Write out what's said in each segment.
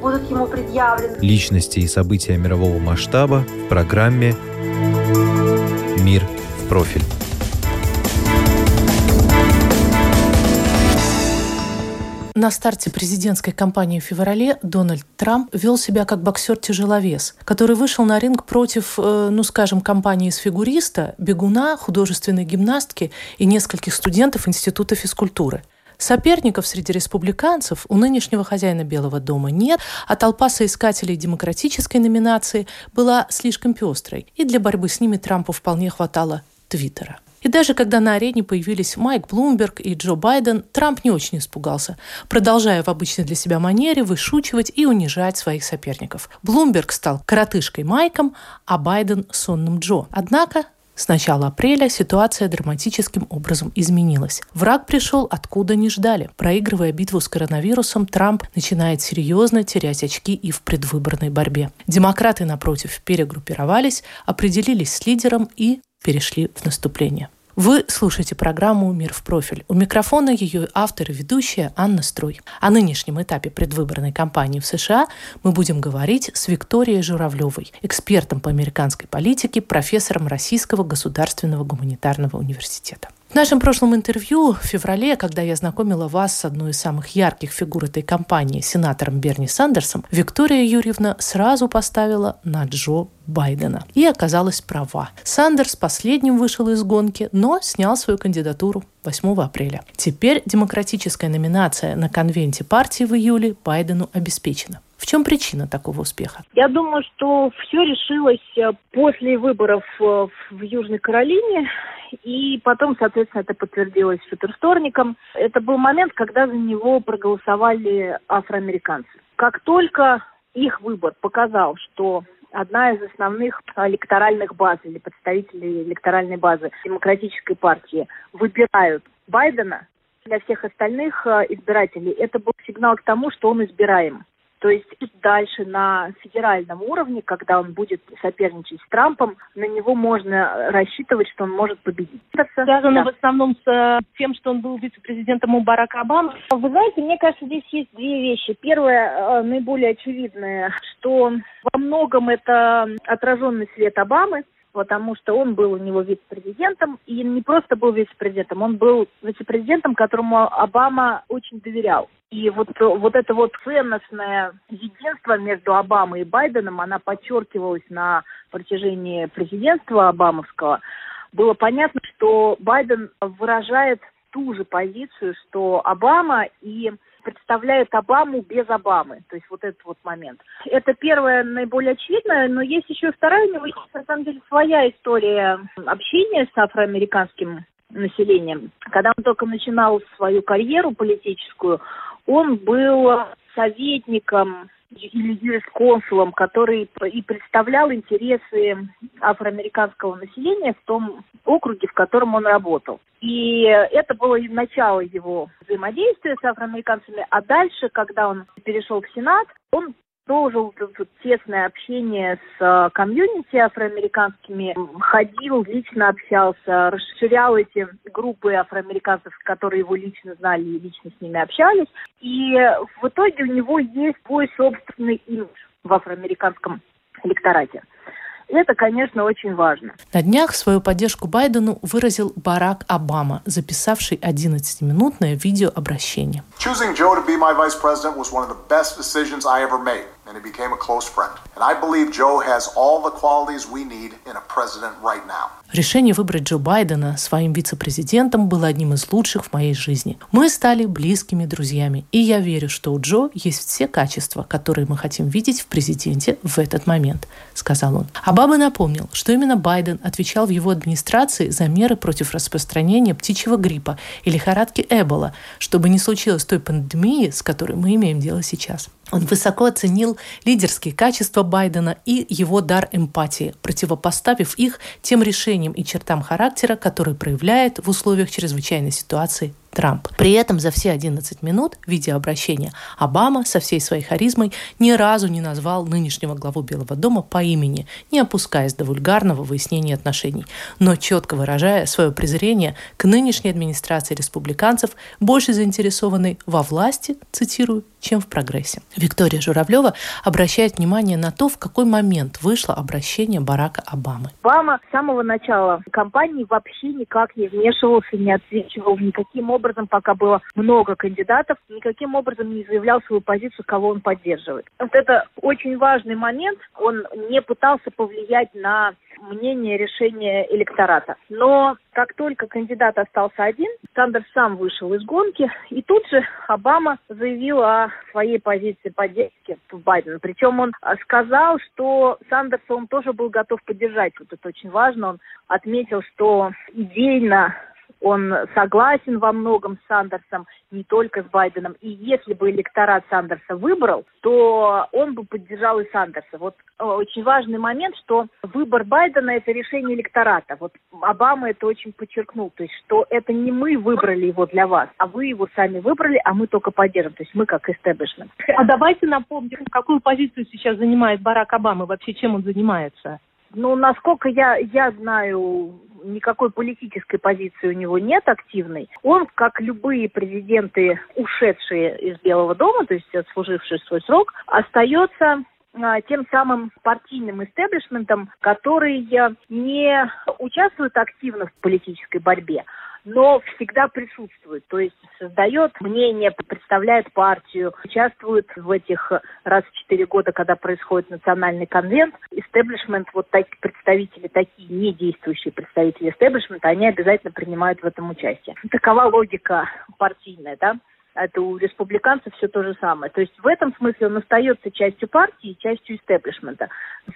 будут ему предъявлены. Личности и события мирового масштаба в программе «Мир в профиль». На старте президентской кампании в феврале Дональд Трамп вел себя как боксер-тяжеловес, который вышел на ринг против, кампании из фигуриста, бегуна, художественной гимнастки и нескольких студентов Института физкультуры. Соперников среди республиканцев у нынешнего хозяина Белого дома нет, а толпа соискателей демократической номинации была слишком пестрой, и для борьбы с ними Трампу вполне хватало Твиттера. И даже когда на арене появились Майк Блумберг и Джо Байден, Трамп не очень испугался, продолжая в обычной для себя манере вышучивать и унижать своих соперников. Блумберг стал коротышкой Майком, а Байден – сонным Джо. Однако с начала апреля ситуация драматическим образом изменилась. Враг пришел, откуда не ждали. Проигрывая битву с коронавирусом, Трамп начинает серьезно терять очки и в предвыборной борьбе. Демократы, напротив, перегруппировались, определились с лидером и перешли в наступление. Вы слушаете программу «Мир в профиль». У микрофона ее автор и ведущая Анна Струй. О нынешнем этапе предвыборной кампании в США мы будем говорить с Викторией Журавлевой, экспертом по американской политике, профессором Российского государственного гуманитарного университета. В нашем прошлом интервью в феврале, когда я знакомила вас с одной из самых ярких фигур этой кампании, сенатором Берни Сандерсом, Виктория Юрьевна сразу поставила на Джо Байдена. И оказалась права. Сандерс последним вышел из гонки, но снял свою кандидатуру 8 апреля. Теперь демократическая номинация на конвенте партии в июле Байдену обеспечена. В чем причина такого успеха? Я думаю, что все решилось после выборов в Южной Каролине, и потом, соответственно, это подтвердилось вторником. Это был момент, когда за него проголосовали афроамериканцы. Как только их выбор показал, что одна из основных электоральных баз или представителей электоральной базы Демократической партии выбирают Байдена, для всех остальных избирателей это был сигнал к тому, что он избираем. То есть дальше на федеральном уровне, когда он будет соперничать с Трампом, на него можно рассчитывать, что он может победить. Связано в основном с тем, что он был вице-президентом у Барака Обамы. Вы знаете, мне кажется, здесь есть две вещи. Первое, наиболее очевидное, что во многом это отраженный след Обамы, потому что он был у него вице-президентом, и не просто был вице-президентом, он был вице-президентом, которому Обама очень доверял. И вот это вот ценностное единство между Обамой и Байденом, она подчеркивалась на протяжении президентства обамовского. Было понятно, что Байден выражает ту же позицию, что Обама, и представляет Обаму без Обамы. То есть вот этот вот момент. Это первое, наиболее очевидное, но есть еще и вторая. У него есть, на самом деле, своя история общения с афроамериканским населением. Когда он только начинал свою карьеру политическую, он был советником или юрисконсулом, который и представлял интересы афроамериканского населения в том округе, в котором он работал. И это было начало его взаимодействия с афроамериканцами. А дальше, когда он перешел в Сенат, он продолжил тесное общение с комьюнити афроамериканскими, ходил, лично общался, расширял эти группы афроамериканцев, которые его лично знали и лично с ними общались. И в итоге у него есть свой собственный имидж в афроамериканском электорате. Это, конечно, очень важно. На днях свою поддержку Байдену выразил Барак Обама, записавший 11-минутное видеообращение. Choosing Joe to be my vice president was one of the best decisions I ever made, and he became a close friend. And I believe Joe has all the qualities we need in a president right now. Решение выбрать Джо Байдена своим вице-президентом было одним из лучших в моей жизни. Мы стали близкими друзьями, и я верю, что у Джо есть все качества, которые мы хотим видеть в президенте в этот момент, сказал он. Обама напомнил, что именно Байден отвечал в его администрации за меры против распространения птичьего гриппа и лихорадки Эбола, чтобы не случилось той пандемии, с которой мы имеем дело сейчас. Он высоко оценил лидерские качества Байдена и его дар эмпатии, противопоставив их тем решениям и чертам характера, которые проявляет в условиях чрезвычайной ситуации Трамп. При этом за все 11 минут видеообращения Обама со всей своей харизмой ни разу не назвал нынешнего главу Белого дома по имени, не опускаясь до вульгарного выяснения отношений, но четко выражая свое презрение к нынешней администрации республиканцев, больше заинтересованной во власти, цитирую, чем в прогрессе. Виктория Журавлева обращает внимание на то, в какой момент вышло обращение Барака Обамы. Обама с самого начала кампании вообще никак не вмешивался, не отвечивал никаким образом, пока было много кандидатов, никаким образом не заявлял свою позицию, кого он поддерживает. Вот это очень важный момент. Он не пытался повлиять на мнение, решение электората. Но как только кандидат остался один, Сандерс сам вышел из гонки, и тут же Обама заявил о своей позиции поддержки Байдена. Причем он сказал, что Сандерс он тоже был готов поддержать. Вот это очень важно. Он отметил, что идейно он согласен во многом с Сандерсом, не только с Байденом. И если бы электорат Сандерса выбрал, то он бы поддержал и Сандерса. Вот очень важный момент, что выбор Байдена – это решение электората. Вот Обама это очень подчеркнул. То есть, что это не мы выбрали его для вас, а вы его сами выбрали, а мы только поддержим. То есть мы как истеблишмент. А давайте напомним, какую позицию сейчас занимает Барак Обама, вообще чем он занимается? Ну, насколько я знаю, никакой политической позиции у него нет активной. Он, как любые президенты, ушедшие из Белого дома, то есть отслужившие свой срок, остается тем самым партийным истеблишментом, который не участвует активно в политической борьбе, но всегда присутствует, то есть создает мнение, представляет партию, участвует в этих раз в 4 года, когда происходит национальный конвент. Истеблишмент, вот такие представители, такие недействующие представители истеблишмента, они обязательно принимают в этом участие. Такова логика партийная, да? Это у республиканцев все то же самое. То есть в этом смысле он остается частью партии, частью истеблишмента.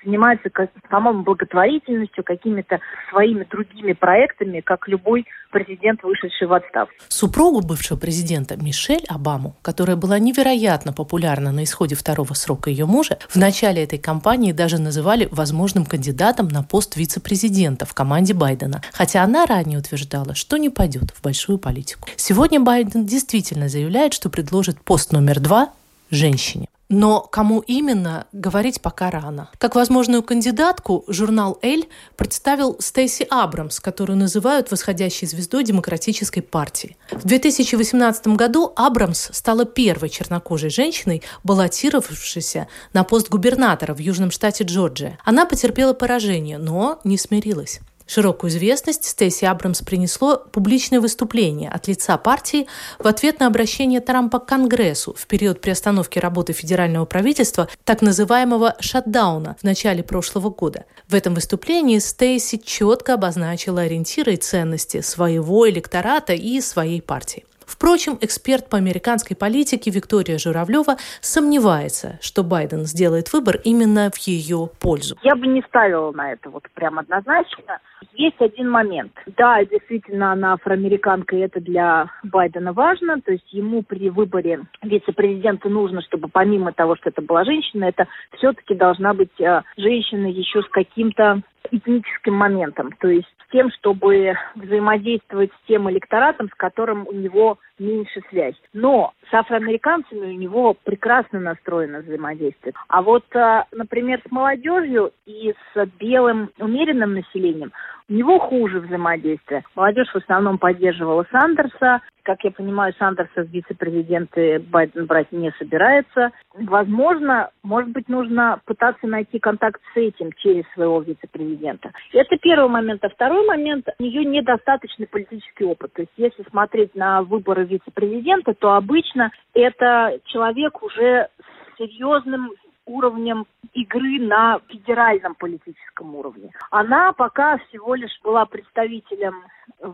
Занимается, по-моему, благотворительностью, какими-то своими другими проектами, как любой президент, вышедший в отставку. Супругу бывшего президента Мишель Обаму, которая была невероятно популярна на исходе второго срока ее мужа, в начале этой кампании даже называли возможным кандидатом на пост вице-президента в команде Байдена. Хотя она ранее утверждала, что не пойдет в большую политику. Сегодня Байден действительно заявляет, что предложит пост номер 2 женщине. Но кому именно, говорить пока рано. Как возможную кандидатку журнал «Эль» представил Стейси Абрамс, которую называют восходящей звездой Демократической партии. В 2018 году Абрамс стала первой чернокожей женщиной, баллотировавшейся на пост губернатора в южном штате Джорджия. Она потерпела поражение, но не смирилась. Широкую известность Стейси Абрамс принесло публичное выступление от лица партии в ответ на обращение Трампа к Конгрессу в период приостановки работы федерального правительства, так называемого «шатдауна», в начале прошлого года. В этом выступлении Стейси четко обозначила ориентиры и ценности своего электората и своей партии. Впрочем, эксперт по американской политике Виктория Журавлева сомневается, что Байден сделает выбор именно в ее пользу. Я бы не ставила на это вот прям однозначно. Есть один момент. Да, действительно, она афроамериканка, и это для Байдена важно. То есть ему при выборе вице-президента нужно, чтобы помимо того, что это была женщина, это все-таки должна быть женщина еще с каким-то этническим моментом, то есть с тем, чтобы взаимодействовать с тем электоратом, с которым у него меньше связь. Но с афроамериканцами у него прекрасно настроено взаимодействие. А вот, например, с молодежью и с белым умеренным населением у него хуже взаимодействие. Молодежь в основном поддерживала Сандерса. Как я понимаю, Сандерса в вице-президенты Байден брать не собирается. Возможно, может быть, нужно пытаться найти контакт с этим через своего вице-президента. Это первый момент. А второй момент – у нее недостаточный политический опыт. То есть если смотреть на выборы вице-президента, то обычно это человек уже с серьезным уровнем игры на федеральном политическом уровне. Она пока всего лишь была представителем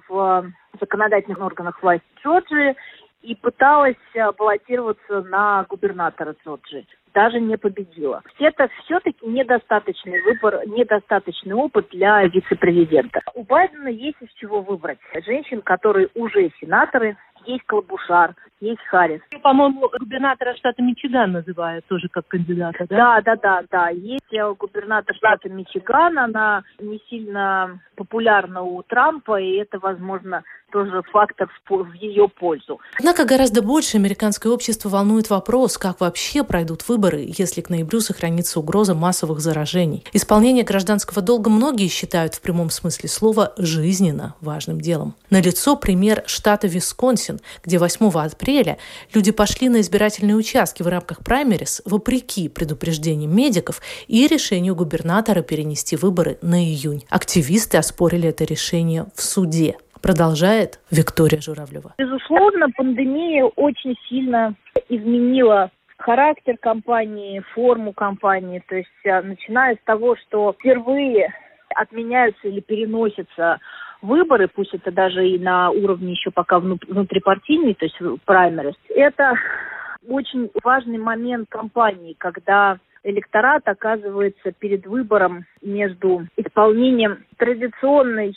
в законодательных органах власти Джорджии и пыталась баллотироваться на губернатора Джорджии. Даже не победила. Это все-таки недостаточный выбор, недостаточный опыт для вице-президента. У Байдена есть из чего выбрать. Женщин, которые уже сенаторы, есть Клабушар, есть Харрис. По-моему, губернатора штата Мичиган называют тоже как кандидата, да? Да. Есть губернатор штата Мичиган, она не сильно популярна у Трампа, и это, возможно, тоже фактор в ее пользу. Однако гораздо больше американское общество волнует вопрос, как вообще пройдут выборы, если к ноябрю сохранится угроза массовых заражений. Исполнение гражданского долга многие считают в прямом смысле слова жизненно важным делом. Налицо пример штата Висконсин, где 8 апреля люди пошли на избирательные участки в рамках праймерис вопреки предупреждениям медиков и решению губернатора перенести выборы на июнь. Активисты оспорили это решение в суде. Продолжает Виктория Журавлева. Безусловно, пандемия очень сильно изменила характер компании, форму компании. То есть, начиная с того, что впервые отменяются или переносятся выборы, пусть это даже и на уровне еще пока внутрипартийный, то есть праймерис, это очень важный момент компании, когда электорат оказывается перед выбором между исполнением традиционной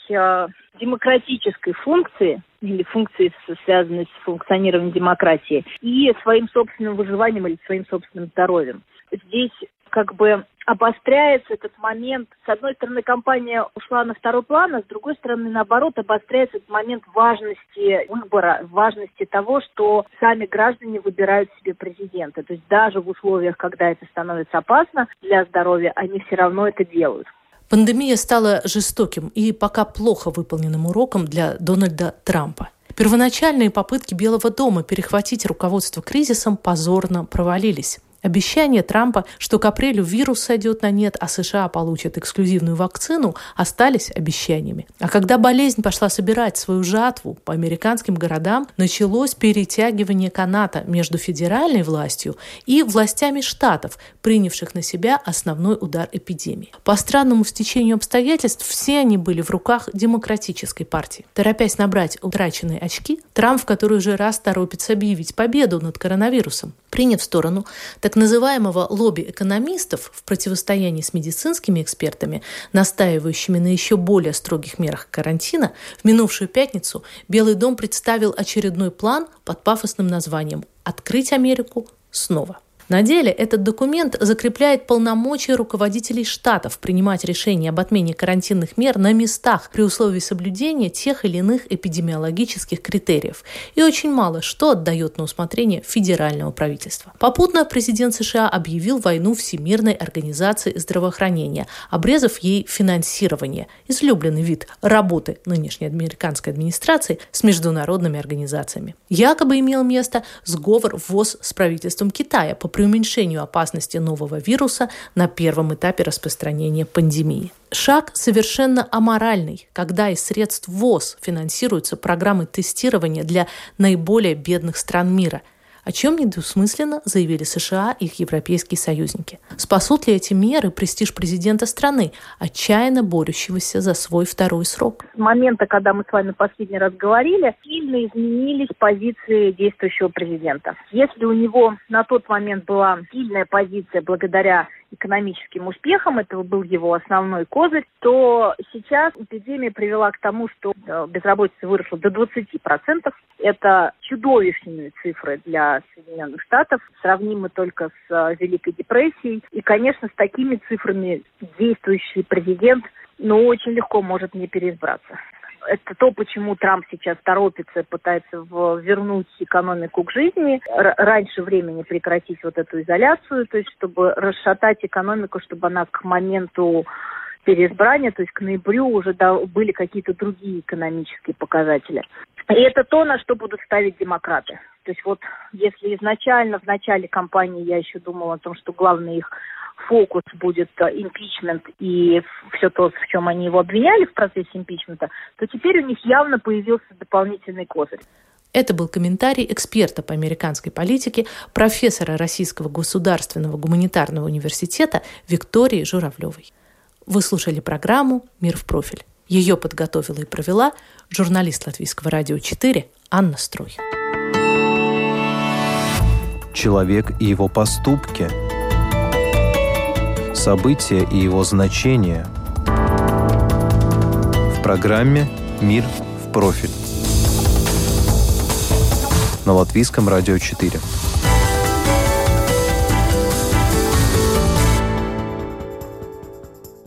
демократической функции или функции, связанной с функционированием демократии, и своим собственным выживанием или своим собственным здоровьем. Здесь как бы обостряется этот момент. С одной стороны, компания ушла на второй план, а с другой стороны, наоборот, обостряется этот момент важности выбора, важности того, что сами граждане выбирают себе президента. То есть даже в условиях, когда это становится опасно для здоровья, они все равно это делают. Пандемия стала жестоким и пока плохо выполненным уроком для Дональда Трампа. Первоначальные попытки Белого дома перехватить руководство кризисом позорно провалились. Обещание Трампа, что к апрелю вирус сойдет на нет, а США получат эксклюзивную вакцину, остались обещаниями. А когда болезнь пошла собирать свою жатву по американским городам, началось перетягивание каната между федеральной властью и властями штатов, принявших на себя основной удар эпидемии. По странному стечению обстоятельств все они были в руках Демократической партии. Торопясь набрать утраченные очки, Трамп в который уже раз торопится объявить победу над коронавирусом, приняв сторону так называемого лобби экономистов в противостоянии с медицинскими экспертами, настаивающими на еще более строгих мерах карантина, в минувшую пятницу Белый дом представил очередной план под пафосным названием «Открыть Америку снова». На деле этот документ закрепляет полномочия руководителей штатов принимать решения об отмене карантинных мер на местах при условии соблюдения тех или иных эпидемиологических критериев. И очень мало что отдает на усмотрение федерального правительства. Попутно президент США объявил войну Всемирной организации здравоохранения, обрезав ей финансирование. Излюбленный вид работы нынешней американской администрации с международными организациями. Якобы имел место сговор ВОЗ с правительством Китая по при уменьшению опасности нового вируса на первом этапе распространения пандемии. Шаг совершенно аморальный, когда из средств ВОЗ финансируются программы тестирования для наиболее бедных стран мира, о чем недвусмысленно заявили США и их европейские союзники. Спасут ли эти меры престиж президента страны, отчаянно борющегося за свой второй срок? С момента, когда мы с вами последний раз говорили, сильно изменились позиции действующего президента. Если у него на тот момент была сильная позиция благодаря экономическим успехом, это был его основной козырь, то сейчас эпидемия привела к тому, что безработица выросла до 20%. Это чудовищные цифры для Соединенных Штатов, сравнимы только с Великой депрессией. И, конечно, с такими цифрами действующий президент, очень легко может не переизбраться. Это то, почему Трамп сейчас торопится, пытается вернуть экономику к жизни, раньше времени прекратить вот эту изоляцию, то есть чтобы расшатать экономику, чтобы она к моменту переизбрания, то есть к ноябрю уже были какие-то другие экономические показатели. И это то, на что будут ставить демократы. То есть вот если изначально, в начале кампании я еще думала о том, что главный их фокус будет импичмент и все то, в чем они его обвиняли в процессе импичмента, то теперь у них явно появился дополнительный козырь. Это был комментарий эксперта по американской политике, профессора Российского государственного гуманитарного университета Виктории Журавлевой. Вы слушали программу «Мир в профиль». Ее подготовила и провела журналист Латвийского радио 4 Анна Струй. Человек и его поступки, события и его значения. В программе «Мир в профиль». на Латвийском радио 4.